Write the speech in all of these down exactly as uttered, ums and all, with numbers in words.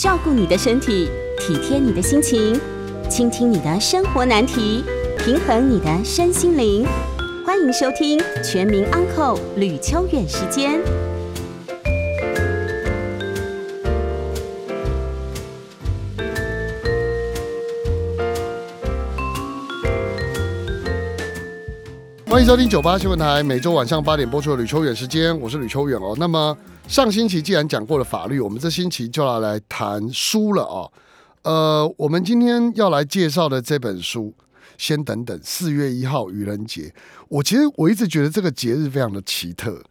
照顾你的身体，体贴你的心情，倾听你的生活难题，平衡你的身心灵。欢迎收听《全民安扣》吕秋远时间。欢迎收听九八新闻台，每周晚上八点播出的吕秋远时间，我是吕秋远哦。那么上星期既然讲过了法律，我们这星期就要来谈书了哦。呃，我们今天要来介绍的这本书，先等等，四月一号愚人节。我其实我一直觉得这个节日非常的奇特，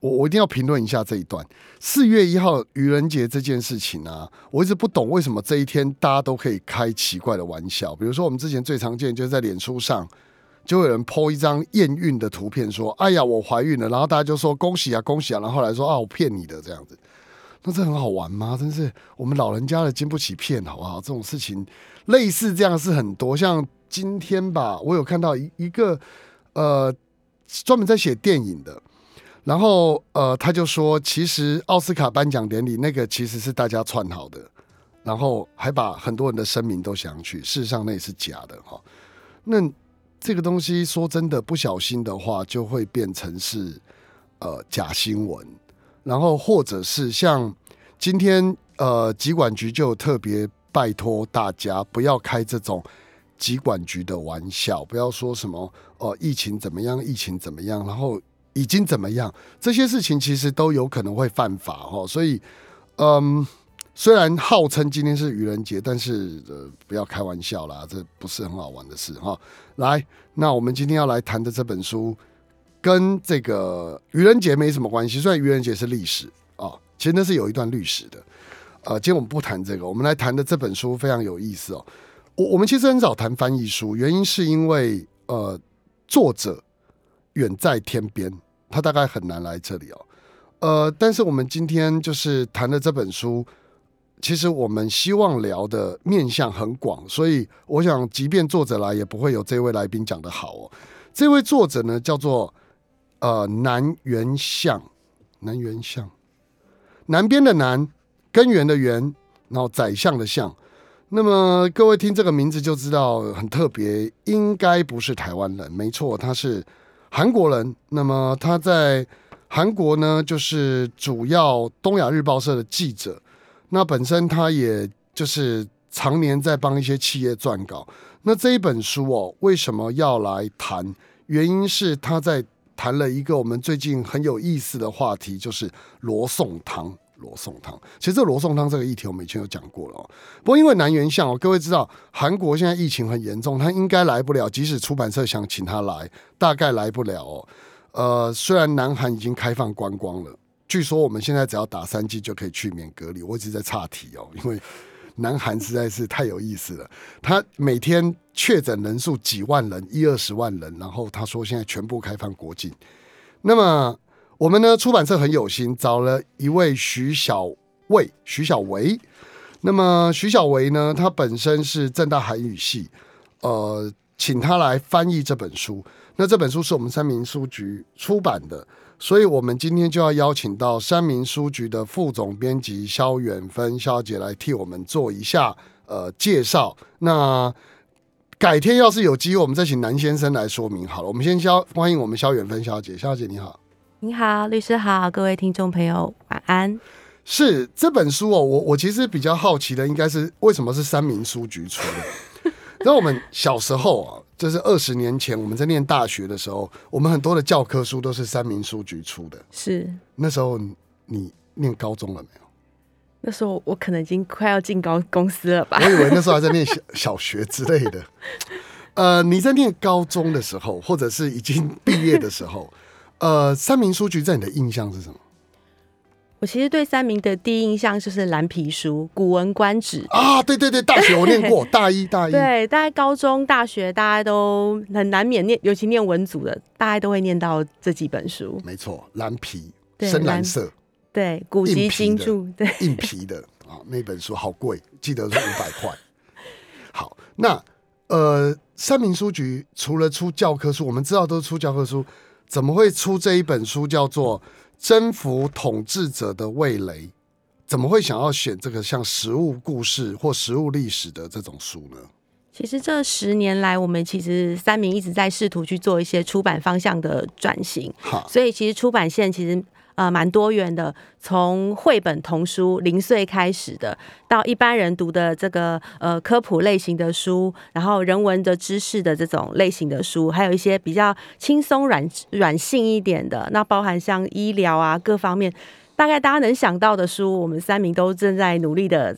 我我一定要评论一下这一段。四月一号愚人节这件事情啊，我一直不懂为什么这一天大家都可以开奇怪的玩笑，比如说我们之前最常见就是在脸书上。就有人 po 一张验孕的图片说哎呀我怀孕了，然后大家就说恭喜啊恭喜啊，然后来说啊我骗你的这样子。那这很好玩吗？真是我们老人家的经不起骗好不好？这种事情类似这样是很多，像今天吧我有看到一个呃专门在写电影的，然后呃他就说其实奥斯卡颁奖典礼那个其实是大家串好的，然后还把很多人的声明都写上去，事实上那也是假的哈。那这个东西说真的不小心的话就会变成是、呃、假新闻，然后或者是像今天呃，疾管局就特别拜托大家不要开这种疾管局的玩笑，不要说什么、呃、疫情怎么样疫情怎么样，然后已经怎么样，这些事情其实都有可能会犯法、哦、所以嗯，虽然号称今天是愚人节，但是、呃、不要开玩笑啦，这不是很好玩的事哈、哦。来，那我们今天要来谈的这本书跟这个愚人节没什么关系，虽然愚人节是历史啊、哦，其实那是有一段历史的。呃，今天我们不谈这个，我们来谈的这本书非常有意思哦。我我们其实很少谈翻译书，原因是因为呃，作者远在天边，他大概很难来这里哦。呃，但是我们今天就是谈的这本书。其实我们希望聊的面向很广，所以我想即便作者来也不会有这位来宾讲得好哦。这位作者呢叫做呃南原相，南原相，南边的南，根源的源，然后宰相的相。那么各位听这个名字就知道很特别，应该不是台湾人，没错，他是韩国人。那么他在韩国呢就是主要东亚日报社的记者，那本身他也就是常年在帮一些企业撰稿。那这一本书哦，为什么要来谈？原因是他在谈了一个我们最近很有意思的话题，就是罗宋汤。罗宋汤，其实这罗宋汤这个议题我们以前有讲过了、哦。不过因为南原相、哦，各位知道韩国现在疫情很严重，他应该来不了，即使出版社想请他来，大概来不了、哦。呃，虽然南韩已经开放观光了。据说我们现在只要打三剂就可以去免隔离，我一直在岔题哦，因为南韩实在是太有意思了。他每天确诊人数几万人，一二十万人，然后他说现在全部开放国境。那么我们呢，出版社很有心，找了一位徐小维，徐小维。那么徐小维呢，他本身是政大韩语系，呃，请他来翻译这本书。那这本书是我们三民书局出版的。所以我们今天就要邀请到三民书局的副总编辑萧远芬萧姐来替我们做一下呃介绍。那改天要是有机会，我们再请南先生来说明好了。我们先萧欢迎我们萧远芬萧姐，萧姐你好。你好，律师好，各位听众朋友晚安。是这本书哦，我我其实比较好奇的应该是为什么是三民书局出的。那我们小时候啊，就是二十年前我们在念大学的时候，我们很多的教科书都是三民书局出的。是那时候你念高中了没有？那时候我可能已经快要进高公司了吧。我以为那时候还在念 小, 小学之类的。呃，你在念高中的时候，或者是已经毕业的时候，呃，三民书局在你的印象是什么？我其实对三民的第一印象就是蓝皮书，古文观止啊，对对对，大学我念过，大一大一，对，大概高中、大学大家都很难免念，尤其念文组的，大概都会念到这几本书。没错，蓝皮，深蓝色，对，古籍金注，对，硬皮的啊，那本书好贵，记得是五百块。好，那呃，三民书局除了出教科书，我们知道都是出教科书，怎么会出这一本书叫做？征服统治者的味蕾，怎么会想要选这个像食物故事或食物历史的这种书呢？其实这十年来，我们其实三民一直在试图去做一些出版方向的转型，所以其实出版线其实呃蛮多元的，从绘本童书零岁开始的，到一般人读的这个呃科普类型的书，然后人文的知识的这种类型的书，还有一些比较轻松软软性一点的，那包含像医疗啊各方面，大概大家能想到的书，我们三民都正在努力的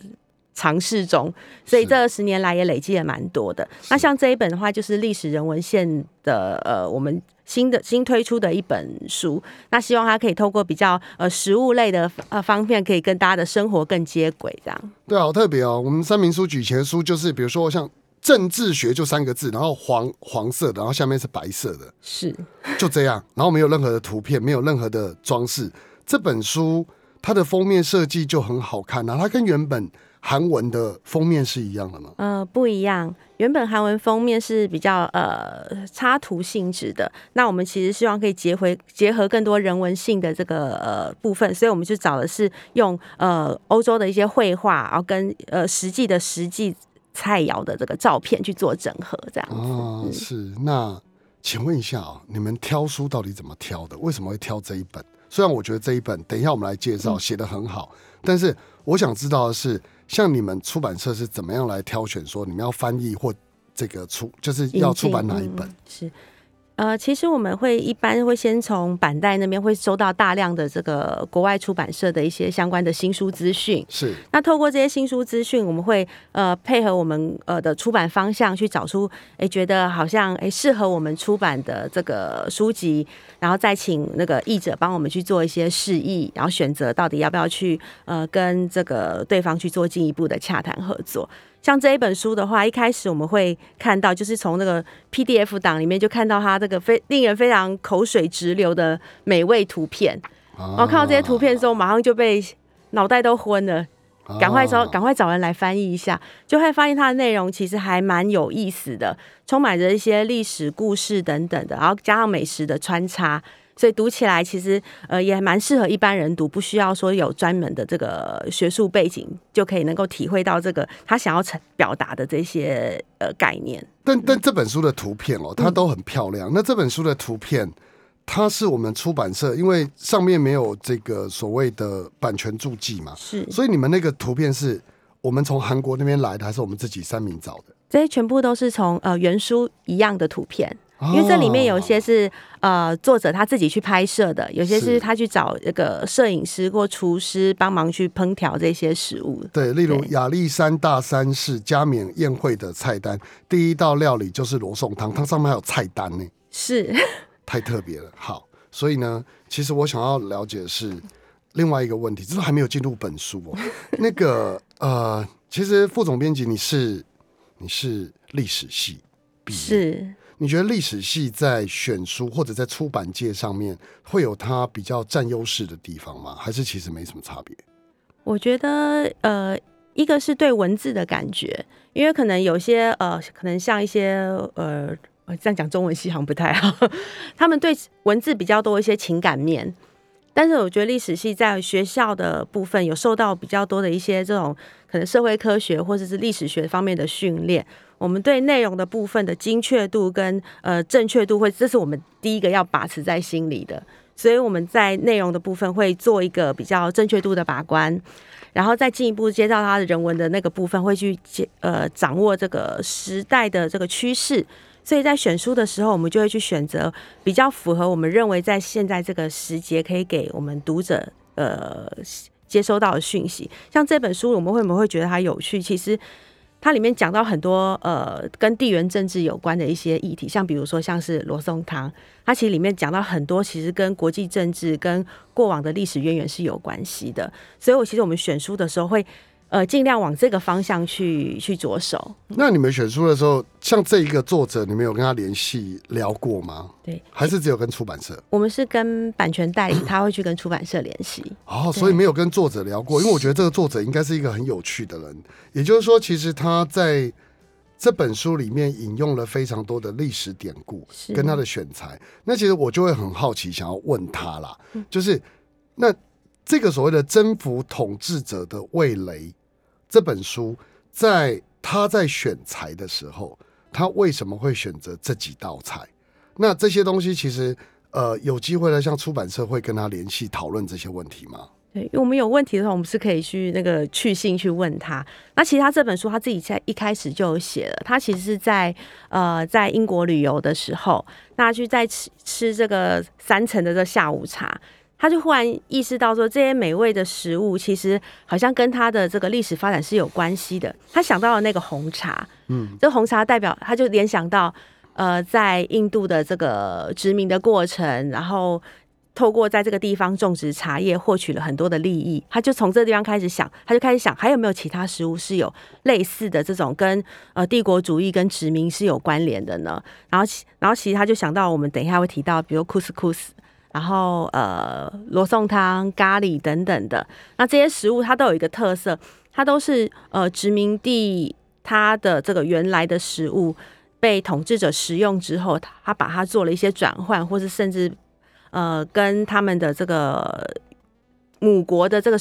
尝试中，所以这十年来也累积也蛮多的。那像这一本的话，就是历史人文线的呃，我们新的新推出的一本书。那希望它可以透过比较呃食物类的呃方面，可以跟大家的生活更接轨，这样。对啊，好特别哦。我们三民书局以前的书就是，比如说像政治学就三个字，然后黄黄色的，然后下面是白色的，是就这样，然后没有任何的图片，没有任何的装饰。这本书它的封面设计就很好看啊，它跟原本韩文的封面是一样的吗？呃，不一样。原本韩文封面是比较呃插图性质的，那我们其实希望可以结合结合更多人文性的这个呃部分，所以我们就找的是用呃欧洲的一些绘画，然后跟呃实际的实际菜肴的这个照片去做整合，这样子。哦，是。那请问一下啊，你们挑书到底怎么挑的？为什么会挑这一本？虽然我觉得这一本等一下我们来介绍写得很好，嗯，但是我想知道的是，像你们出版社是怎么样来挑选说你们要翻译或这个出就是要出版哪一本？嗯，是呃，其实我们会一般会先从版代那边会收到大量的这个国外出版社的一些相关的新书资讯，是。那透过这些新书资讯，我们会呃配合我们呃的出版方向去找出哎觉得好像哎适合我们出版的这个书籍，然后再请那个译者帮我们去做一些释义，然后选择到底要不要去呃跟这个对方去做进一步的洽谈合作。像这一本书的话，一开始我们会看到，就是从那个 P D F 档里面就看到它这个非令人非常口水直流的美味图片。然后看到这些图片之后，马上就被脑袋都昏了，赶快找赶快找人来翻译一下，就会发现它的内容其实还蛮有意思的，充满着一些历史故事等等的，然后加上美食的穿插。所以读起来其实呃也蛮适合一般人读，不需要说有专门的这个学术背景就可以能够体会到这个他想要表达的这些呃概念。但但这本书的图片哦，它都很漂亮。嗯，那这本书的图片，它是我们出版社因为上面没有这个所谓的版权注记嘛，是。所以你们那个图片是我们从韩国那边来的，还是我们自己三民找的？这些全部都是从呃原书一样的图片。因为这里面有些是呃作者他自己去拍摄的，有些是他去找那个摄影师或厨师帮忙去烹调这些食物。对，例如亚历山大三世加冕宴会的菜单，第一道料理就是罗宋汤，它上面还有菜单呢，是太特别了。好，所以呢，其实我想要了解的是另外一个问题，就是还没有进入本书哦。那个呃，其实副总编辑你是你是历史系毕业，是。你觉得历史系在选书或者在出版界上面会有它比较占优势的地方吗？还是其实没什么差别？我觉得呃，一个是对文字的感觉，因为可能有些呃，可能像一些呃，这样讲中文系好像不太好，他们对文字比较多一些情感面，但是我觉得历史系在学校的部分有受到比较多的一些这种可能社会科学或者是历史学方面的训练。我们对内容的部分的精确度跟呃正确度会，这是我们第一个要把持在心里的，所以我们在内容的部分会做一个比较正确度的把关，然后再进一步接到它的人文的那个部分，会去呃掌握这个时代的这个趋势。所以在选书的时候，我们就会去选择比较符合我们认为在现在这个时节可以给我们读者呃接收到的讯息。像这本书，我们会不会觉得它有趣？其实它里面讲到很多呃跟地缘政治有关的一些议题，像比如说像是罗宋汤，它其实里面讲到很多其实跟国际政治跟过往的历史渊源是有关系的，所以我其实我们选书的时候会呃尽量往这个方向去去着手。那你们选书的时候，像这一个作者，你们有跟他联系聊过吗？对，还是只有跟出版社？我们是跟版权代理，他会去跟出版社联系。哦，所以没有跟作者聊过，因为我觉得这个作者应该是一个很有趣的人。也就是说，其实他在这本书里面引用了非常多的历史典故，跟他的选材。那其实我就会很好奇，想要问他啦，嗯，就是那这个所谓的征服统治者的味蕾这本书，在他在选材的时候，他为什么会选择这几道菜？那这些东西其实呃，有机会呢，像出版社会跟他联系讨论这些问题吗？对，因为我们有问题的话，我们是可以去那个去信去问他。那其实他这本书他自己在一开始就有写了，他其实是在呃在英国旅游的时候，那去在 吃, 吃这个三层的这下午茶，他就忽然意识到说，这些美味的食物其实好像跟他的这个历史发展是有关系的。他想到了那个红茶，嗯，这红茶代表他就联想到呃在印度的这个殖民的过程，然后透过在这个地方种植茶叶获取了很多的利益，他就从这个地方开始想，他就开始想还有没有其他食物是有类似的这种跟、呃、帝国主义跟殖民是有关联的呢？然后，然后其实他就想到我们等一下会提到，比如 Couscous， 然后呃罗宋汤、咖喱等等的。那这些食物它都有一个特色，它都是呃殖民地它的这个原来的食物被统治者食用之后，他把它做了一些转换，或是甚至。呃，跟他们的这个母国的这个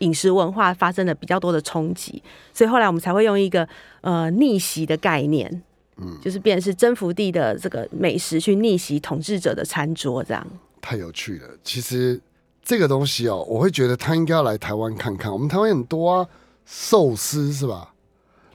饮食文化发生了比较多的冲击，所以后来我们才会用一个呃逆袭的概念，嗯，就是变成是征服地的这个美食去逆袭统治者的餐桌，这样太有趣了。其实这个东西哦，我会觉得他应该要来台湾看看，我们台湾很多啊，寿司是吧？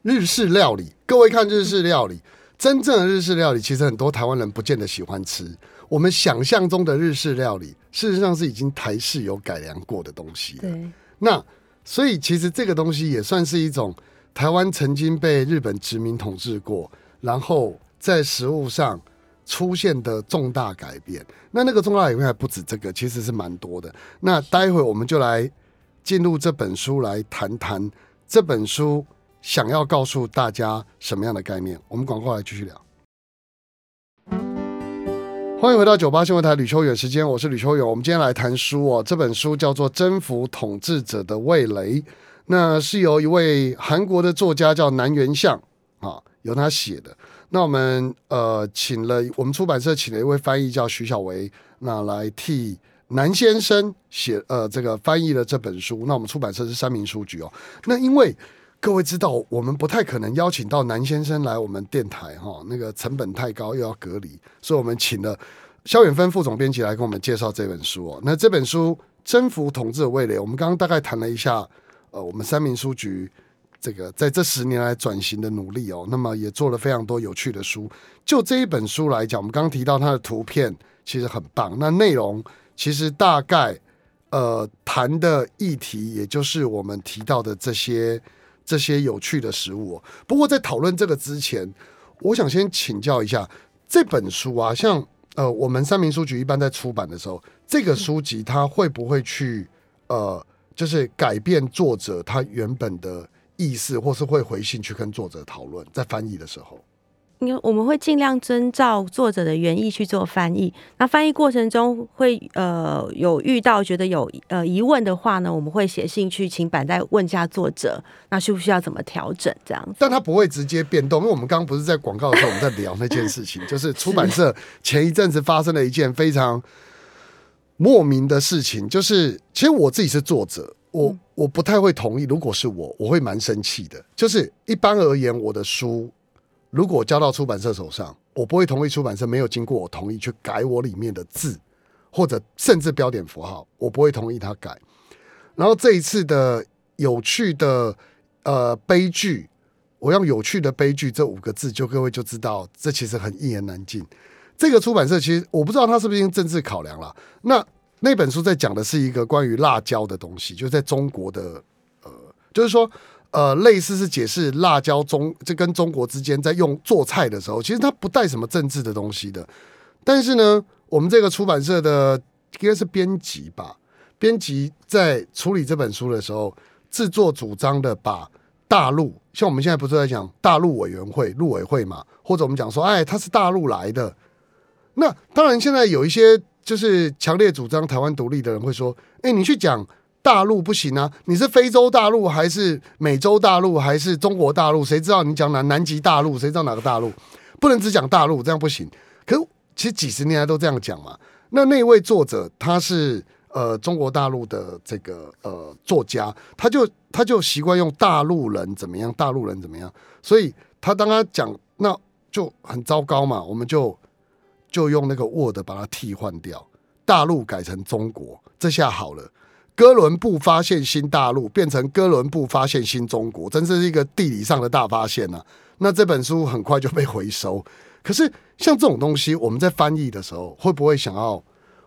日式料理，各位看日式料理。真正的日式料理其实很多台湾人不见得喜欢吃，我们想象中的日式料理事实上是已经台式有改良过的东西了。对，那所以其实这个东西也算是一种台湾曾经被日本殖民统治过，然后在食物上出现的重大改变。那那个重大改变还不止这个，其实是蛮多的。那待会我们就来进入这本书来谈谈这本书想要告诉大家什么样的概念？我们广告来继续聊。欢迎回到九八新闻台，吕秋远时间，我是吕秋远。我们今天来谈书哦，这本书叫做《征服统治者的味蕾》，那是由一位韩国的作家叫南原相啊，由他写的。那我们呃，请了我们出版社请了一位翻译叫徐小维，那来替。南先生写呃这个翻译了这本书。那我们出版社是三民书局哦。那因为各位知道，我们不太可能邀请到南先生来我们电台哈，那个成本太高，又要隔离，所以我们请了萧远芬副总编辑来跟我们介绍这本书哦。那这本书《征服统治的味蕾》，我们刚刚大概谈了一下，呃，我们三民书局这个在这十年来转型的努力哦，那么也做了非常多有趣的书。就这一本书来讲，我们刚刚提到它的图片其实很棒，那内容其实大概呃谈的议题，也就是我们提到的这些。这些有趣的食物、哦、不过在讨论这个之前，我想先请教一下这本书啊，像呃，我们三民书局一般在出版的时候，这个书籍它会不会去呃，就是改变作者他原本的意思，或是会回信去跟作者讨论，在翻译的时候？因为我们会尽量遵照作者的原意去做翻译，那翻译过程中会呃有遇到觉得有呃疑问的话呢，我们会写信去请版再问一下作者，那需不需要怎么调整这样子？但它不会直接变动，因为我们刚刚不是在广告的时候我们在聊那件事情，就是出版社前一阵子发生了一件非常莫名的事情，就是其实我自己是作者。我, 我不太会同意，如果是我我会蛮生气的。就是一般而言，我的书如果交到出版社手上，我不会同意出版社没有经过我同意去改我里面的字，或者甚至标点符号，我不会同意他改。然后这一次的有趣的呃悲剧，我用有趣的悲剧这五个字，就各位就知道这其实很一言难尽。这个出版社其实我不知道他是不是因政治考量啦。那那本书在讲的是一个关于辣椒的东西，就是在中国的呃，就是说。呃，类似是解释辣椒中这跟中国之间在用做菜的时候，其实它不带什么政治的东西的。但是呢，我们这个出版社的应该是编辑吧，编辑在处理这本书的时候，自作主张的把大陆，像我们现在不是在讲大陆委员会、陆委会嘛，或者我们讲说，哎，它是大陆来的。那当然，现在有一些就是强烈主张台湾独立的人会说，哎，你去讲。大陆不行啊！你是非洲大陆还是美洲大陆还是中国大陆？谁知道你讲哪南极大陆？谁知道哪个大陆？不能只讲大陆，这样不行。可是其实几十年来都这样讲嘛。那那位作者他是呃中国大陆的这个呃作家，他就他就习惯用大陆人怎么样，大陆人怎么样，所以他当他讲那就很糟糕嘛，我们就就用那个 Word 把它替换掉，大陆改成中国，这下好了。哥伦布发现新大陆变成哥伦布发现新中国，真是一个地理上的大发现啊。那这本书很快就被回收。可是像这种东西我们在翻译的时候会不会想要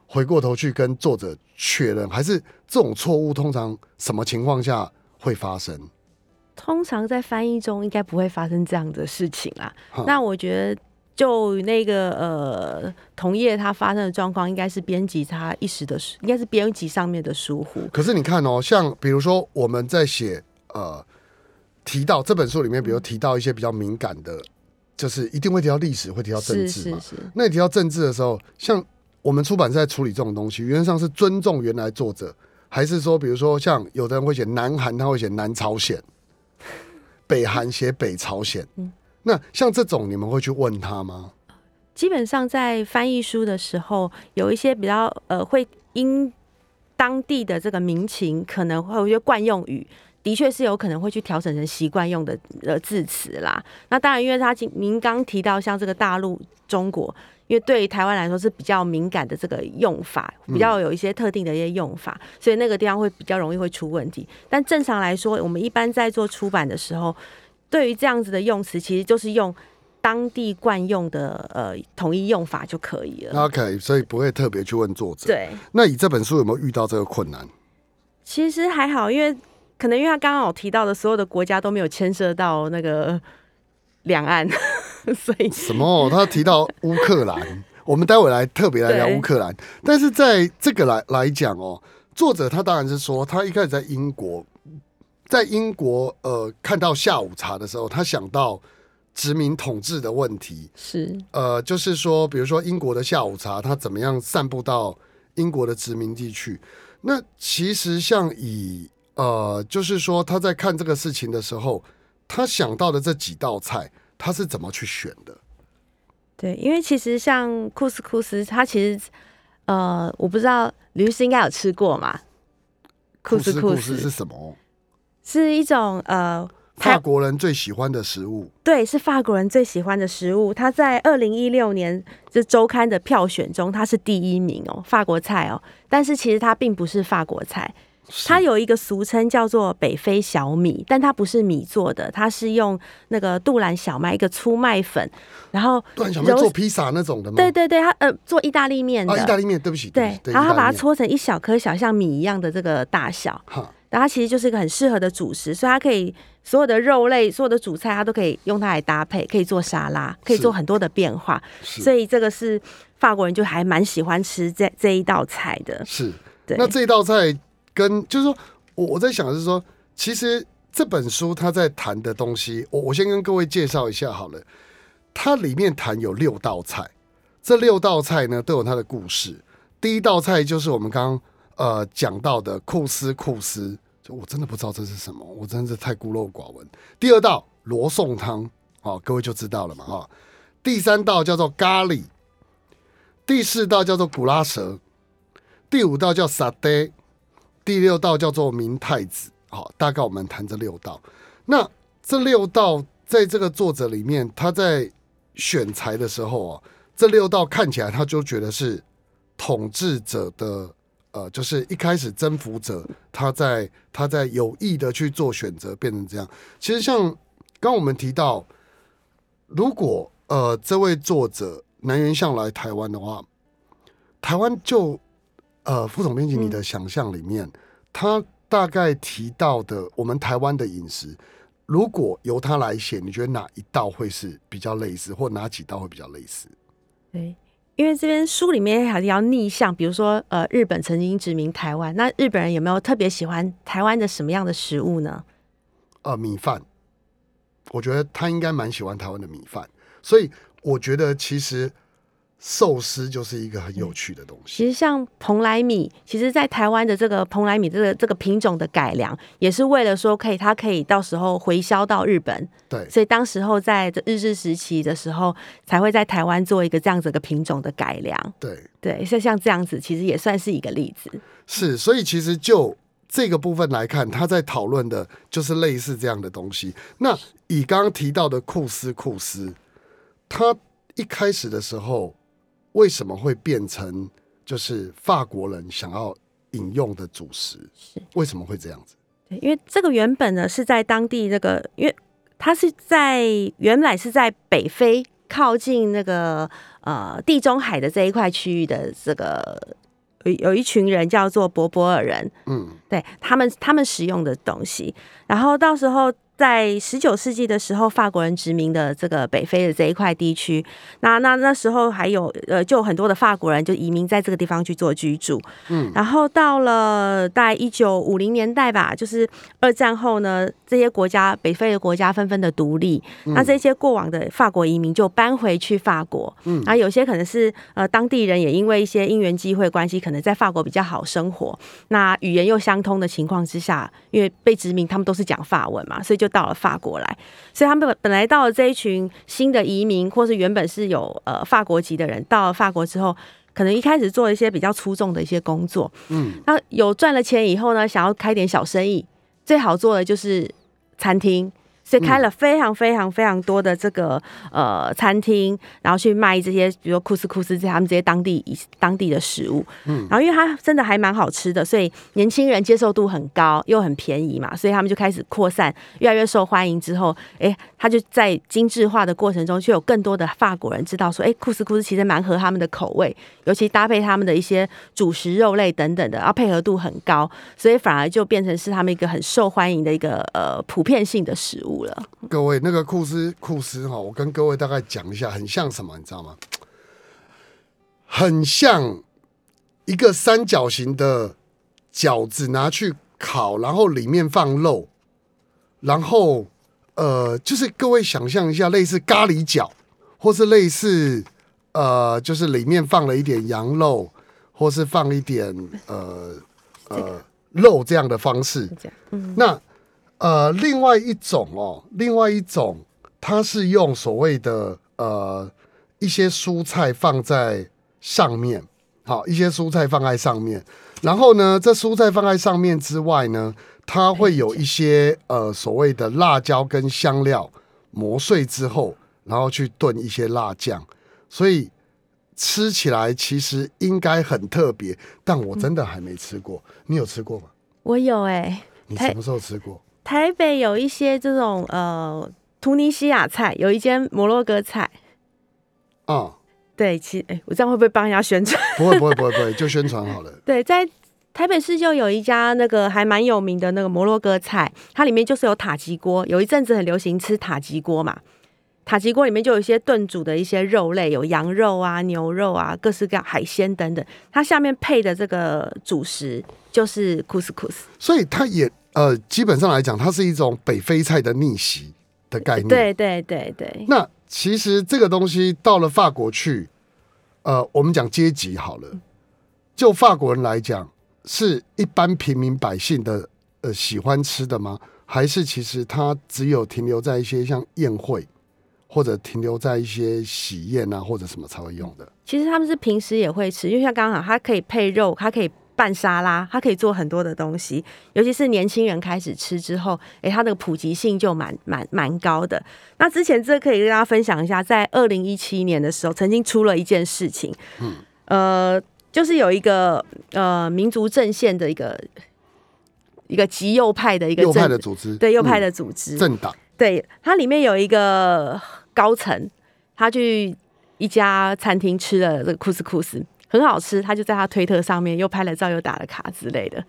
回过头去跟作者确认，还是这种错误通常什么情况下会发生？通常在翻译中应该不会发生这样的事情啦。那我觉得就那个呃，同业他发生的状况，应该是编辑他一时的，应该是编辑上面的疏忽。可是你看哦，像比如说我们在写呃，提到这本书里面，比如提到一些比较敏感的，就是一定会提到历史，会提到政治嘛。是是是。那你提到政治的时候，像我们出版社在处理这种东西，原则上是尊重原来作者，还是说比如说像有的人会写南韩，他会写南朝鲜，北韩写北朝鲜。嗯，那像这种你们会去问他吗？基本上在翻译书的时候，有一些比较呃，会因当地的这个民情，可能会有一些惯用语，的确是有可能会去调整成习惯用的呃字词啦。那当然，因为他您刚提到像这个大陆、中国，因为对于台湾来说是比较敏感的这个用法，比较有一些特定的一些用法，嗯，所以那个地方会比较容易会出问题。但正常来说，我们一般在做出版的时候，对于这样子的用词，其实就是用当地惯用的呃统一用法就可以了。OK， 所以不会特别去问作者。对。那你这本书有没有遇到这个困难？其实还好，因为可能因为他刚刚有提到的所有的国家都没有牵涉到那个两岸，所以什么？他提到乌克兰，我们待会来特别来聊乌克兰。但是在这个来来讲哦，作者他当然是说他一开始在英国。在英国，呃，看到下午茶的时候，他想到殖民统治的问题，是呃，就是说，比如说英国的下午茶，它怎么样散布到英国的殖民地去？那其实像以呃，就是说他在看这个事情的时候，他想到的这几道菜，他是怎么去选的？对，因为其实像库斯库斯，它其实呃，我不知道李律师应该有吃过嘛？库斯库斯是什么？是一种呃，法国人最喜欢的食物。对，是法国人最喜欢的食物。它在二零一六年这周刊的票选中，它是第一名哦，法国菜哦。但是其实它并不是法国菜，它有一个俗称叫做北非小米，但它不是米做的，它是用那个杜兰小麦一个粗麦粉，然后杜兰小麦做披萨那种的吗？对对对，它呃做意大利面的。啊，意大利面，对不起。对，然后它把它搓成一小颗小像米一样的这个大小。哈。然后它其实就是一个很适合的主食，所以它可以所有的肉类、所有的主菜，它都可以用它来搭配，可以做沙拉，可以做很多的变化。所以这个是法国人就还蛮喜欢吃 这, 这一道菜的。是，那这一道菜跟就是说，我我在想的是说，其实这本书它在谈的东西，我我先跟各位介绍一下好了。它里面谈有六道菜，这六道菜呢都有它的故事。第一道菜就是我们刚刚。呃，讲到的库斯库斯，就我真的不知道这是什么，我真的是太孤陋寡闻。第二道罗宋汤，哦，各位就知道了嘛，哦，第三道叫做咖喱，第四道叫做古拉蛇，第五道叫沙爹，第六道叫做明太子，哦，大概我们谈这六道。那这六道在这个作者里面，他在选材的时候，哦，这六道看起来他就觉得是统治者的呃，就是一开始征服者他在他在有意的去做选择，变成这样。其实像刚我们提到，如果呃这位作者南原相来台湾的话，台湾就呃副总编辑你的想象里面，嗯，他大概提到的我们台湾的饮食，如果由他来写，你觉得哪一道会是比较类似，或哪几道会比较类似？对。因为这边书里面还比较逆向，比如说呃，日本曾经殖民台湾，那日本人有没有特别喜欢台湾的什么样的食物呢？呃，米饭，我觉得他应该蛮喜欢台湾的米饭，所以我觉得其实寿司就是一个很有趣的东西。其实像蓬莱米，其实在台湾的这个蓬莱米这个这个品种的改良，也是为了说可以它可以到时候回销到日本。对，所以当时候在日治时期的时候，才会在台湾做一个这样子的品种的改良。对对，所以像这样子，其实也算是一个例子。是，所以其实就这个部分来看，他在讨论的就是类似这样的东西。那以刚刚提到的库斯库斯，他一开始的时候。为什么会变成就是法国人想要引用的主食？为什么会这样子？对，因为这个原本呢是在当地那个，因为它是在原来是在北非靠近那个呃地中海的这一块区域的这个有有一群人叫做柏柏尔人，嗯，对他们他们使用的东西，然后到时候。在十九世纪的时候，法国人殖民的这个北非的这一块地区，那那那时候还有呃，就有很多的法国人就移民在这个地方去做居住。嗯，然后到了大概一九五零年代吧，就是二战后呢，这些国家北非的国家纷纷的独立，嗯、那这些过往的法国移民就搬回去法国。嗯，然后有些可能是呃当地人也因为一些因缘机会关系，可能在法国比较好生活，那语言又相通的情况之下，因为被殖民，他们都是讲法文嘛，所以就。到了法国来，所以他们本来到了这一群新的移民，或是原本是有呃法国籍的人，到了法国之后，可能一开始做一些比较粗重的一些工作，嗯，那有赚了钱以后呢，想要开点小生意，最好做的就是餐厅，所以开了非常非常非常多的这个呃餐厅，然后去卖这些，比如说库斯库斯，他们这些当地当地的食物，嗯，然后因为它真的还蛮好吃的，所以年轻人接受度很高，又很便宜嘛，所以他们就开始扩散，越来越受欢迎之后，哎，他就在精致化的过程中，却有更多的法国人知道说，哎，库斯库斯其实蛮合他们的口味，尤其搭配他们的一些主食、肉类等等的，然后配合度很高，所以反而就变成是他们一个很受欢迎的一个呃普遍性的食物。各位，那个库斯库斯哈，我跟各位大概讲一下，很像什么，你知道吗？很像一个三角形的饺子，拿去烤，然后里面放肉，然后呃，就是各位想象一下，类似咖喱饺，或是类似呃，就是里面放了一点羊肉，或是放一点呃呃肉这样的方式。嗯、那呃，另外一种哦，另外一种，它是用所谓的呃一些蔬菜放在上面，好，一些蔬菜放在上面，然后呢，这蔬菜放在上面之外呢，它会有一些呃所谓的辣椒跟香料磨碎之后，然后去炖一些辣酱，所以吃起来其实应该很特别，但我真的还没吃过，嗯、你有吃过吗？我有哎、欸，你什么时候吃过？台北有一些这种呃，突尼西亚菜，有一间摩洛哥菜。哦，对，其哎、欸，我这样会不会帮人家宣传？不会，不会，不会，不会，就宣传好了。对，在台北市就有一家那个还蛮有名的那个摩洛哥菜，它里面就是有塔吉锅，有一阵子很流行吃塔吉锅嘛。塔吉锅里面就有一些炖煮的一些肉类，有羊肉啊、牛肉啊、各式各样海鲜等等。它下面配的这个主食就是couscous，所以它也。呃，基本上来讲，它是一种北非菜的逆袭的概念。对对对对。那其实这个东西到了法国去，呃，我们讲阶级好了，就法国人来讲，是一般平民百姓的呃喜欢吃的吗？还是其实它只有停留在一些像宴会，或者停留在一些喜宴啊，或者什么才会用的？其实他们是平时也会吃，因为像刚刚好，它可以配肉，它可以。拌沙拉，它可以做很多的东西，尤其是年轻人开始吃之后，欸、它的普及性就蛮蛮蛮高的。那之前这可以跟大家分享一下，在二零一七年的时候，曾经出了一件事情，嗯、呃，就是有一个呃民族阵线的一个一个极右派的一个右派的组织，对右派的组织、嗯、政党，对它里面有一个高层，他去一家餐厅吃了这个库斯库斯。很好吃，他就在他推特上面又拍了照又打了卡之类的，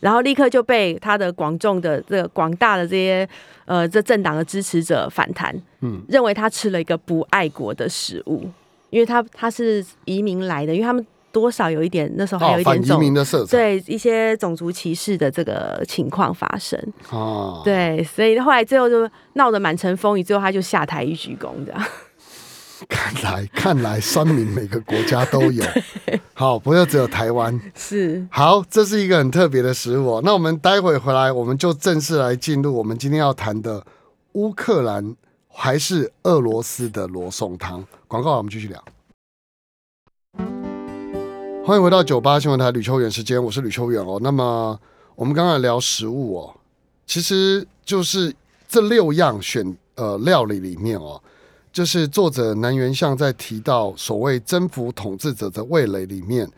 然后立刻就被他的广众的这个广大的这些呃这政党的支持者反弹，嗯，认为他吃了一个不爱国的食物，因为他他是移民来的，因为他们多少有一点那时候还有一点种、哦、反移民的色彩，对一些种族歧视的这个情况发生，哦，对，所以后来最后就闹得满城风雨，最后他就下台一鞠躬这样。看来看来酸民每个国家都有好，不要只有台湾是。好，这是一个很特别的食物、哦、那我们待会回来我们就正式来进入我们今天要谈的乌克兰还是俄罗斯的罗宋汤。广告我们继续聊。欢迎回到九八新闻台吕秋远时间，我是吕秋远哦。那么我们刚才聊食物哦，其实就是这六样选呃料理里面哦，就是作者南原相在提到所谓征服统治者的味蕾里面，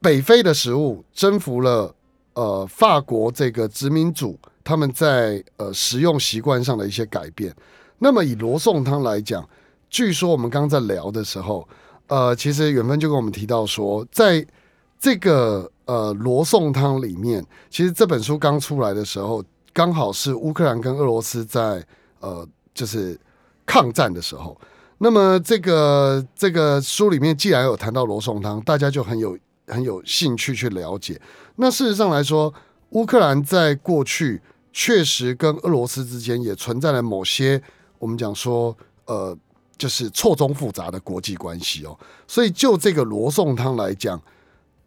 北非的食物征服了呃法国这个殖民主他们在呃食用习惯上的一些改变。那么以罗宋汤来讲，据说我们刚刚在聊的时候，呃，其实远芬就跟我们提到说，在这个呃罗宋汤里面，其实这本书刚出来的时候，刚好是乌克兰跟俄罗斯在呃就是抗战的时候。那么这个这个书里面既然有谈到罗宋汤，大家就很有很有兴趣去了解。那事实上来说，乌克兰在过去确实跟俄罗斯之间也存在了某些我们讲说呃就是错综复杂的国际关系哦。所以就这个罗宋汤来讲，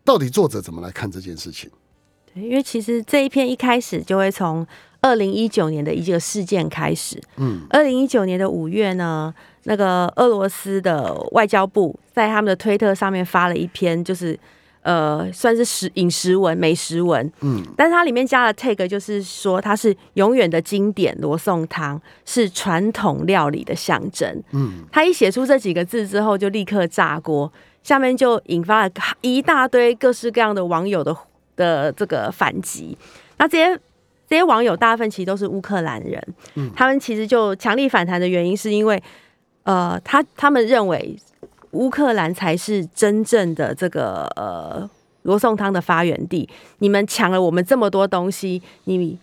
到底作者怎么来看这件事情？对，因为其实这一篇一开始就会从二零一九年的一个事件开始。嗯，二零一九年的五月呢，那个俄罗斯的外交部在他们的推特上面发了一篇，就是呃，算是食饮食文、美食文，嗯，但是它里面加了 tag， 就是说它是永远的经典罗宋汤，是传统料理的象征，嗯，他一写出这几个字之后，就立刻炸锅，下面就引发了一大堆各式各样的网友的的这个反击。那这些这些网友大部分其实都是乌克兰人，嗯，他们其实就强力反弹的原因是因为，呃，他他们认为乌克兰才是真正的这个呃罗宋汤的发源地，你们抢了我们这么多东西，你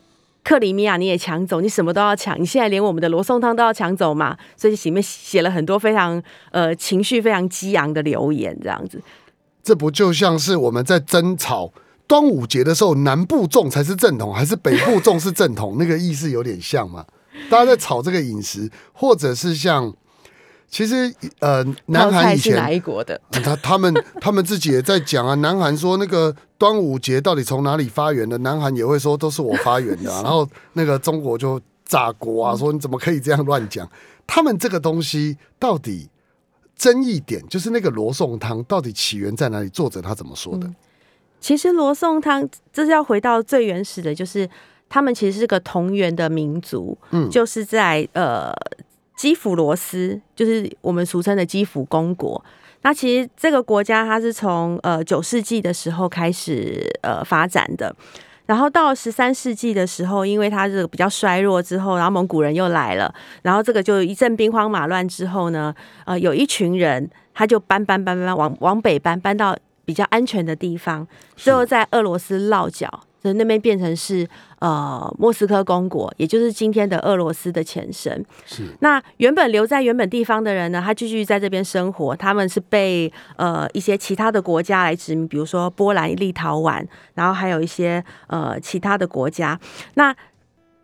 克里米亚你也抢走，你什么都要抢，你现在连我们的罗宋汤都要抢走嘛？所以里面写了很多非常呃情绪非常激昂的留言，这样子。这不就像是我们在争吵端午节的时候，南部粽才是正统，还是北部粽是正统？那个意思有点像嘛？大家在吵这个饮食，或者是像。其实，呃，南韩以前是哪一国的？嗯、他他们他们自己也在讲啊。南韩说那个端午节到底从哪里发源的？南韩也会说都是我发源的、啊。然后那个中国就炸锅啊，说你怎么可以这样乱讲？他们这个东西到底争议点就是那个罗宋汤到底起源在哪里？作者他怎么说的？嗯、其实罗宋汤这是要回到最原始的，就是他们其实是个同源的民族，嗯，就是在呃。基辅罗斯就是我们俗称的基辅公国。那其实这个国家它是从呃九世纪的时候开始呃发展的，然后到十三世纪的时候，因为它是比较衰弱之后，然后蒙古人又来了，然后这个就一阵兵荒马乱之后呢，呃有一群人他就搬搬搬搬往往北搬搬到比较安全的地方，最后在俄罗斯落脚。所以那边变成是呃莫斯科公国，也就是今天的俄罗斯的前身。是。那原本留在原本地方的人呢，他继续在这边生活，他们是被呃一些其他的国家来殖民，比如说波兰、立陶宛，然后还有一些呃其他的国家。那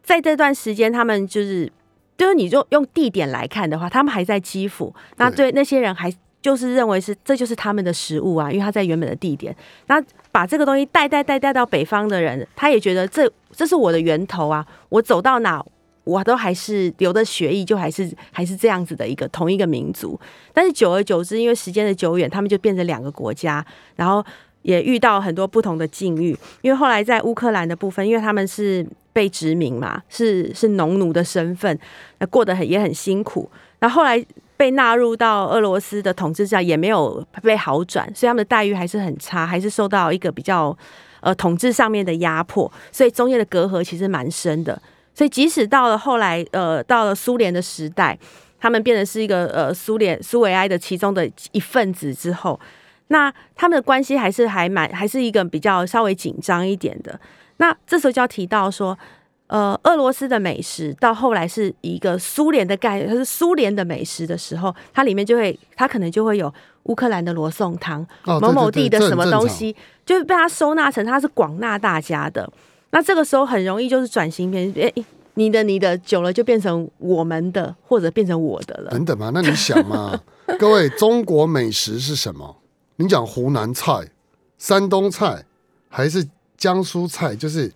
在这段时间，他们就是就是你就用地点来看的话，他们还在基辅。那对那些人还。就是认为是这就是他们的食物啊，因为他在原本的地点，那把这个东西带带带带到北方的人，他也觉得这这是我的源头啊，我走到哪我都还是流的血液，就还是还是这样子的一个同一个民族。但是久而久之，因为时间的久远，他们就变成两个国家，然后也遇到很多不同的境遇。因为后来在乌克兰的部分，因为他们是被殖民嘛，是是农奴的身份，那过得很也很辛苦。那后来。被纳入到俄罗斯的统治下也没有被好转，所以他们的待遇还是很差，还是受到一个比较呃统治上面的压迫，所以中间的隔阂其实蛮深的。所以即使到了后来呃到了苏联的时代，他们变成是一个呃苏联苏维埃的其中的一份子之后，那他们的关系还是还蛮还是一个比较稍微紧张一点的。那这时候就要提到说。呃，俄罗斯的美食到后来是一个苏联的概念，它是苏联的美食的时候，它里面就会，它可能就会有乌克兰的罗宋汤、哦、某某地的什么东西，就被它收纳成它是广纳大家的。那这个时候很容易就是转型变，你的你的久了就变成我们的或者变成我的了等等嘛。那你想嘛各位，中国美食是什么？你讲湖南菜、山东菜还是江苏菜，就是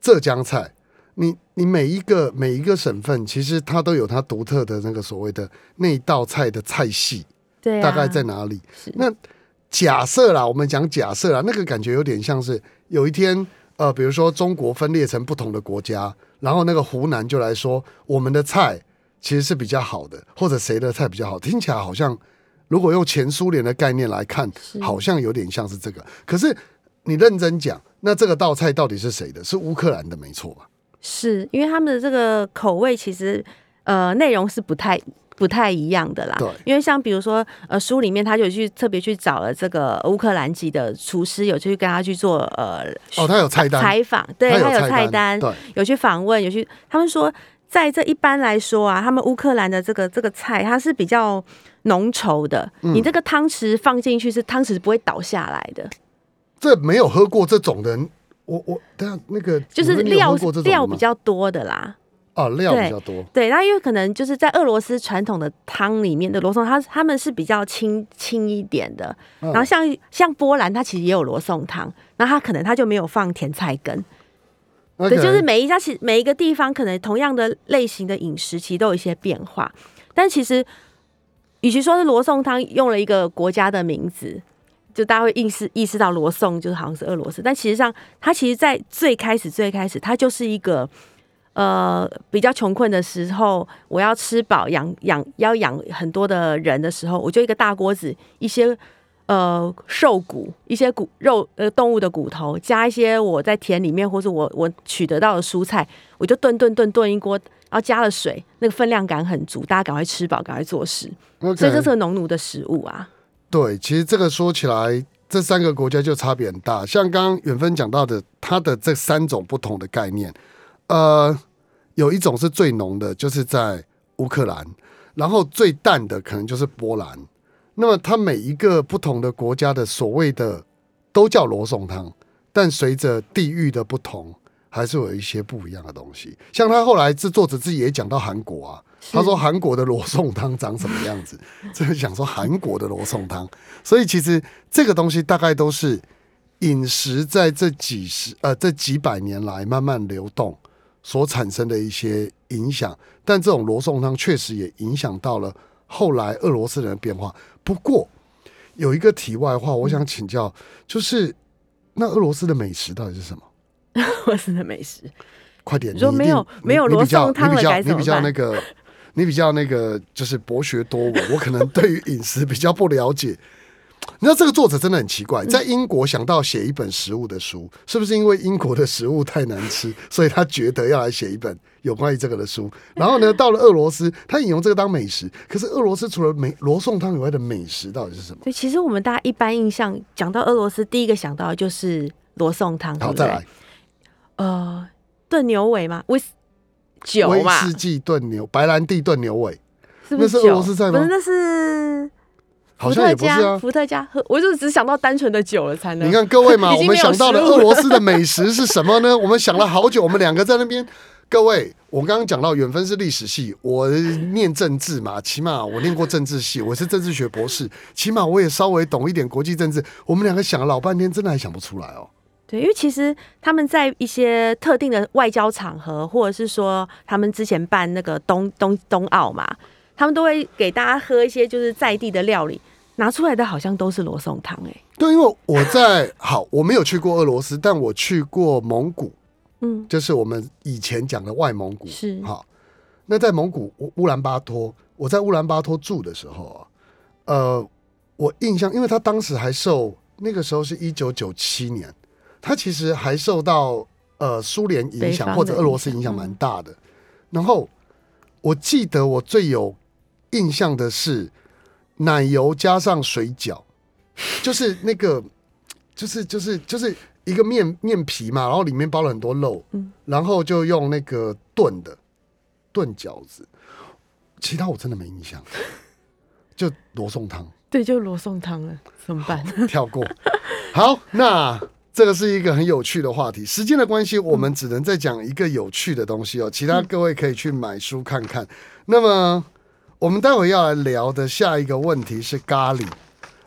浙江菜，你你每一个每一个省份其实它都有它独特的那个所谓的那一道菜的菜系，对、啊、大概在哪里。那假设啦，我们讲假设啦，那个感觉有点像是有一天呃，比如说中国分裂成不同的国家，然后那个湖南就来说我们的菜其实是比较好的，或者谁的菜比较好，听起来好像如果用前苏联的概念来看好像有点像是这个。可是你认真讲，那这个道菜到底是谁的？是乌克兰的没错吧？是，因为他们的这个口味其实呃内容是不太不太一样的啦。对，因为像比如说呃书里面他就去特别去找了这个乌克兰籍的厨师，有去跟他去做呃哦他有菜单采访，对他有菜 单, 有, 菜单对有去访问，有去他们说在这一般来说啊，他们乌克兰的这个这个菜它是比较浓稠的、嗯、你这个汤匙放进去是汤匙不会倒下来的。这没有喝过这种的，我我等下那个就是料料比较多的啦。啊，料比较多。对，那因为可能就是在俄罗斯传统的汤里面的罗宋，它他们是比较轻轻一点的。然后像、嗯、像波兰，它其实也有罗宋汤，那它可能它就没有放甜菜根。Okay. 对，就是每一家其每一个地方可能同样的类型的饮食，其实都有一些变化。但其实，与其说是罗宋汤用了一个国家的名字，就大家会意识意识到罗宋就是好像是俄罗斯，但其实上它其实在最开始最开始，它就是一个。呃，比较穷困的时候，我要吃饱养养要养很多的人的时候，我就一个大锅子，一些呃兽骨，一些骨肉呃动物的骨头，加一些我在田里面或是我我取得到的蔬菜，我就炖炖炖炖一锅，然后加了水，那个分量感很足，大家赶快吃饱，赶快做事。Okay. 所以这是农奴的食物啊。对，其实这个说起来，这三个国家就差别很大。像刚刚远芬讲到的，它的这三种不同的概念。呃，有一种是最浓的，就是在乌克兰，然后最淡的可能就是波兰。那么它每一个不同的国家的所谓的都叫罗宋汤，但随着地域的不同，还是有一些不一样的东西。像他后来制作者自己也讲到韩国啊，他说韩国的罗宋汤长什么样子，真的想说韩国的罗宋汤。所以其实这个东西大概都是饮食在这几十呃这几百年来慢慢流动。所产生的一些影响，但这种罗宋汤确实也影响到了后来俄罗斯人的变化。不过有一个题外话我想请教，就是那俄罗斯的美食到底是什么？俄罗斯的美食快点，你说没有没有罗宋汤了该怎么办？你比较那个你比较那个就是博学多闻我可能对于饮食比较不了解。你知道这个作者真的很奇怪，在英国想到写一本食物的书，是不是因为英国的食物太难吃，所以他觉得要来写一本有关于这个的书。然后呢，到了俄罗斯，他引用这个当美食。可是俄罗斯除了美罗宋汤以外的美食到底是什么？对，其实我们大家一般印象讲到俄罗斯，第一个想到的就是罗宋汤，好，对不对？再来，呃，炖牛尾吗？威酒嘛，威士忌炖牛，白兰地炖牛尾，是不是？那是俄罗斯菜吗？不是，那是。好像也不是啊，伏特加，我就只想到单纯的酒了才能。你看各位嘛，我们想到的俄罗斯的美食是什么呢？我们想了好久，我们两个在那边。各位，我刚刚讲到远芬是历史系，我念政治嘛，起码我念过政治系，我是政治学博士，起码我也稍微懂一点国际政治。我们两个想了老半天，真的还想不出来哦。对，因为其实他们在一些特定的外交场合，或者是说他们之前办那个冬冬冬奥嘛，他们都会给大家喝一些就是在地的料理。拿出来的好像都是罗宋汤哎、欸，对，因为我在好，我没有去过俄罗斯，但我去过蒙古，嗯，就是我们以前讲的外蒙古是好。那在蒙古乌兰巴托，我在乌兰巴托住的时候啊，呃，我印象，因为他当时还受那个时候是一九九七年，他其实还受到呃苏联影响或者俄罗斯影响蛮大的、嗯。然后我记得我最有印象的是。奶油加上水饺，就是那个，就是就是就是一个面面皮嘛，然后里面包了很多肉，嗯、然后就用那个炖的炖饺子。其他我真的没印象，就罗宋汤。对，就罗宋汤了，怎么办？跳过。好，那这个是一个很有趣的话题，时间的关系我们只能再讲一个有趣的东西哦，其他各位可以去买书看看。那么我们待会要来聊的下一个问题是咖喱，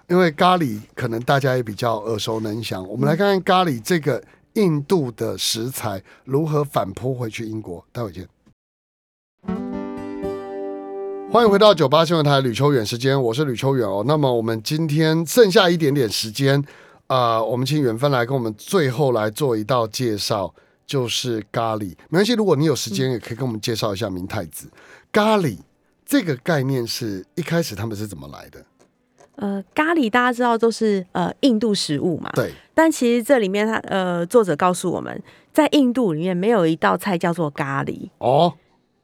因为咖喱可能大家也比较耳熟能详，我们来看看咖喱这个印度的食材如何反扑回去英国，待会见。欢迎回到九八新闻台吕秋远时间，我是吕秋远哦。那么我们今天剩下一点点时间，呃，我们请远芬来跟我们最后来做一道介绍，就是咖喱。没关系，如果你有时间也可以跟我们介绍一下明太子。咖喱这个概念是一开始他们是怎么来的？呃，咖喱大家知道都是呃印度食物嘛，对。但其实这里面他呃作者告诉我们，在印度里面没有一道菜叫做咖喱哦，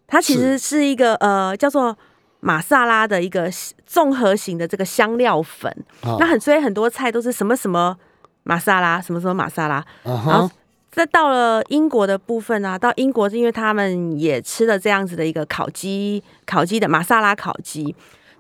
它其实是一个呃叫做马萨拉的一个综合型的这个香料粉。哦、那很所以很多菜都是什么什么马萨拉，什么什么马萨拉，嗯、然后。这到了英国的部分啊，到英国是因为他们也吃了这样子的一个烤鸡，烤鸡的马萨拉烤鸡。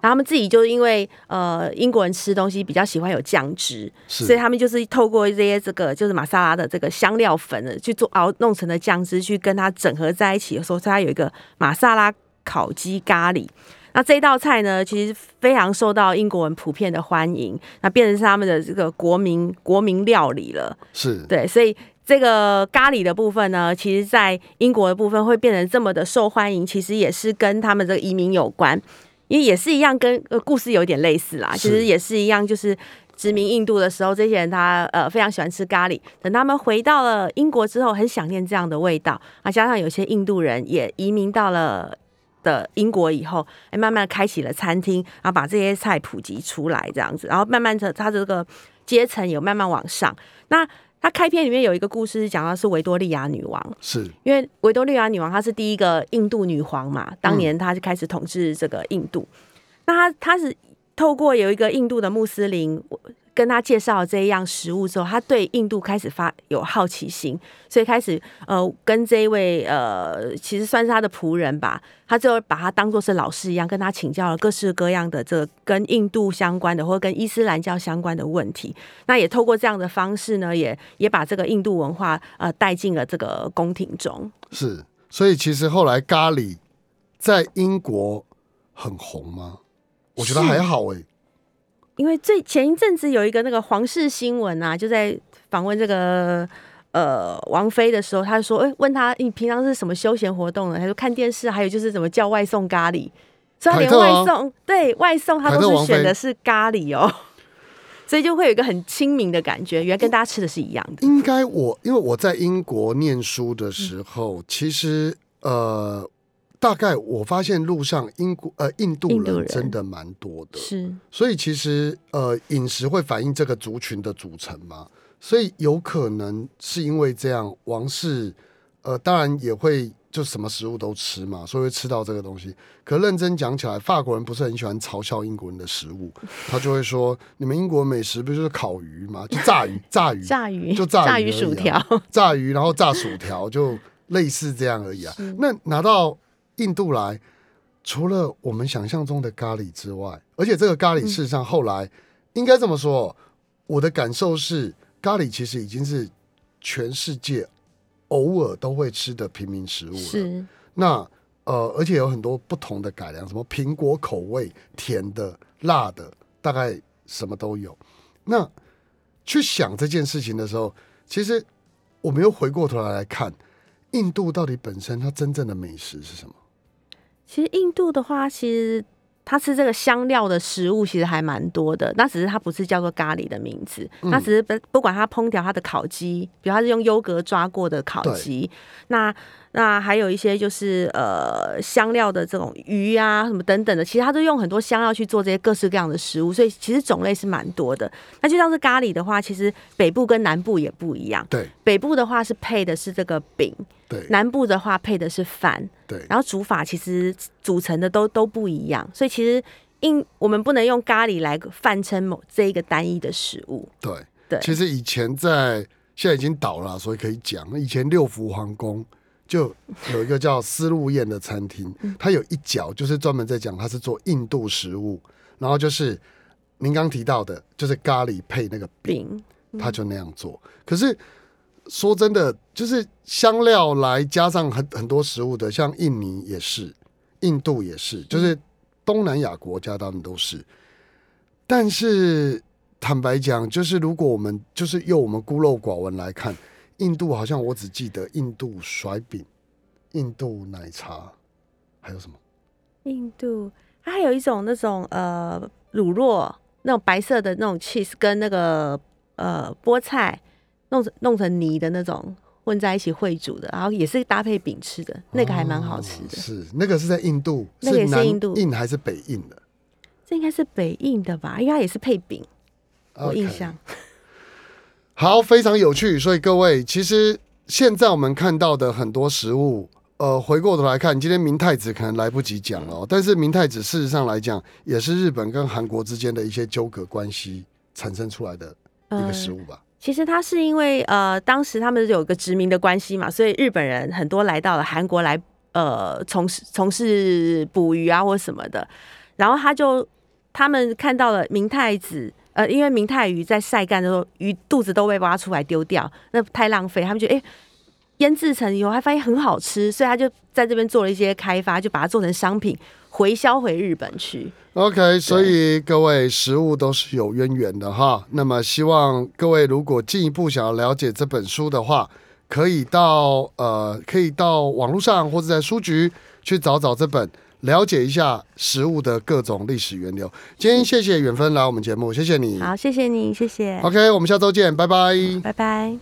然后他们自己就是因为呃英国人吃东西比较喜欢有酱汁，所以他们就是透过这些这个就是马萨拉的这个香料粉的去做熬弄成的酱汁，去跟它整合在一起的时候，所以它有一个马萨拉烤鸡咖喱。那这道菜呢，其实非常受到英国人普遍的欢迎，那变成是他们的这个国民国民料理了。是对，所以。这个咖喱的部分呢，其实在英国的部分会变成这么的受欢迎，其实也是跟他们这个移民有关，因为也是一样跟、呃、故事有点类似啦，其实也是一样，就是殖民印度的时候，这些人他呃非常喜欢吃咖喱，等他们回到了英国之后，很想念这样的味道啊，加上有些印度人也移民到了的英国以后，哎，慢慢开启了餐厅，然后把这些菜普及出来，这样子，然后慢慢的他这个阶层有慢慢往上，那。他开篇里面有一个故事讲到是维多利亚女王，是因为维多利亚女王她是第一个印度女皇嘛，当年她就开始统治这个印度。嗯、那她她是透过有一个印度的穆斯林跟她介绍这一样食物之后，她对印度开始发有好奇心，所以开始呃跟这一位呃其实算是她的仆人吧，她就把她当作是老师一样，跟她请教了各式各样的这个跟印度相关的或者跟伊斯兰教相关的问题。那也透过这样的方式呢，也也把这个印度文化呃带进了这个宫廷中。是，所以其实后来咖喱在英国很红吗？我觉得还好哎、欸。因为最前一阵子有一个那个皇室新闻啊，就在访问这个呃王妃的时候，他说：“哎、欸，问他你平常是什么休闲活动呢？”他说：“看电视，还有就是怎么叫外送咖喱。”所以他连外送、啊、对外送，他都是选的是咖喱哦，所以就会有一个很亲民的感觉，原来跟大家吃的是一样的。应该我因为我在英国念书的时候，嗯、其实呃。大概我发现路上英国、呃、印度人真的蛮多的，是，所以其实呃饮食会反映这个族群的组成嘛，所以有可能是因为这样，王室呃当然也会就什么食物都吃嘛，所以会吃到这个东西。可认真讲起来，法国人不是很喜欢嘲笑英国人的食物，他就会说：“你们英国美食不就是烤鱼吗？就炸鱼，炸鱼，炸鱼，就炸 鱼, 炸鱼薯条，炸鱼，然后炸薯条，就类似这样而已啊。”那拿到印度来，除了我们想象中的咖喱之外，而且这个咖喱事实上后来、嗯、应该这么说，我的感受是咖喱其实已经是全世界偶尔都会吃的平民食物了。是，那呃，而且有很多不同的改良，什么苹果口味、甜的、辣的，大概什么都有。那去想这件事情的时候，其实我们又回过头 来, 来看印度到底本身它真正的美食是什么。其实印度的话，其实它吃这个香料的食物其实还蛮多的，那只是它不是叫做咖喱的名字，那、嗯、只是不管它烹调它的烤鸡，比如它是用优格抓过的烤鸡，那那还有一些就是呃香料的这种鱼啊什么等等的，其实它都用很多香料去做这些各式各样的食物，所以其实种类是蛮多的。那就像是咖喱的话，其实北部跟南部也不一样，对，北部的话是配的是这个饼。南部的话配的是饭，然后煮法其实组成的都都不一样，所以其实因我们不能用咖喱来泛称某这一个单一的食物。 对, 对其实以前在现在已经倒了，所以可以讲以前六福皇宫就有一个叫丝路宴的餐厅，它有一角就是专门在讲它是做印度食物，然后就是您刚提到的就是咖喱配那个饼，他就那样做。嗯、可是说真的，就是香料来加上很很多食物的，像印尼也是，印度也是，就是东南亚国家他们都是。但是坦白讲，就是如果我们就是用我们孤陋寡闻来看，印度好像我只记得印度甩饼、印度奶茶，还有什么？印度它还有一种那种呃乳酪，那种白色的那种 cheese 跟那个呃菠菜弄成弄成泥的那种混在一起烩煮的，然后也是搭配饼吃的，那个还蛮好吃的。哦、是那个是在印度，那个也是印度，是南印还是北印的？这应该是北印的吧，应该也是配饼。Okay. 我印象好，非常有趣。所以各位，其实现在我们看到的很多食物，呃，回过头来看，今天明太子可能来不及讲了、哦，但是明太子事实上来讲，也是日本跟韩国之间的一些纠葛关系产生出来的一个食物吧。呃、其实它是因为呃，当时他们有一个殖民的关系嘛，所以日本人很多来到了韩国来呃从事从事捕鱼啊或什么的，然后他就他们看到了明太子。呃，因为明太鱼在晒干的时候，鱼肚子都被挖出来丢掉，那太浪费。他们觉得，哎、欸，腌制成以后，还发现很好吃，所以他就在这边做了一些开发，就把它做成商品，回销回日本去。OK， 所以各位，食物都是有渊源的哈。那么，希望各位如果进一步想要了解这本书的话，可以到呃，可以到网络上或者在书局去找找这本。了解一下食物的各种历史源流。今天谢谢远芬来我们节目，谢谢你。好，谢谢你，谢谢。OK， 我们下周见，拜拜，拜拜。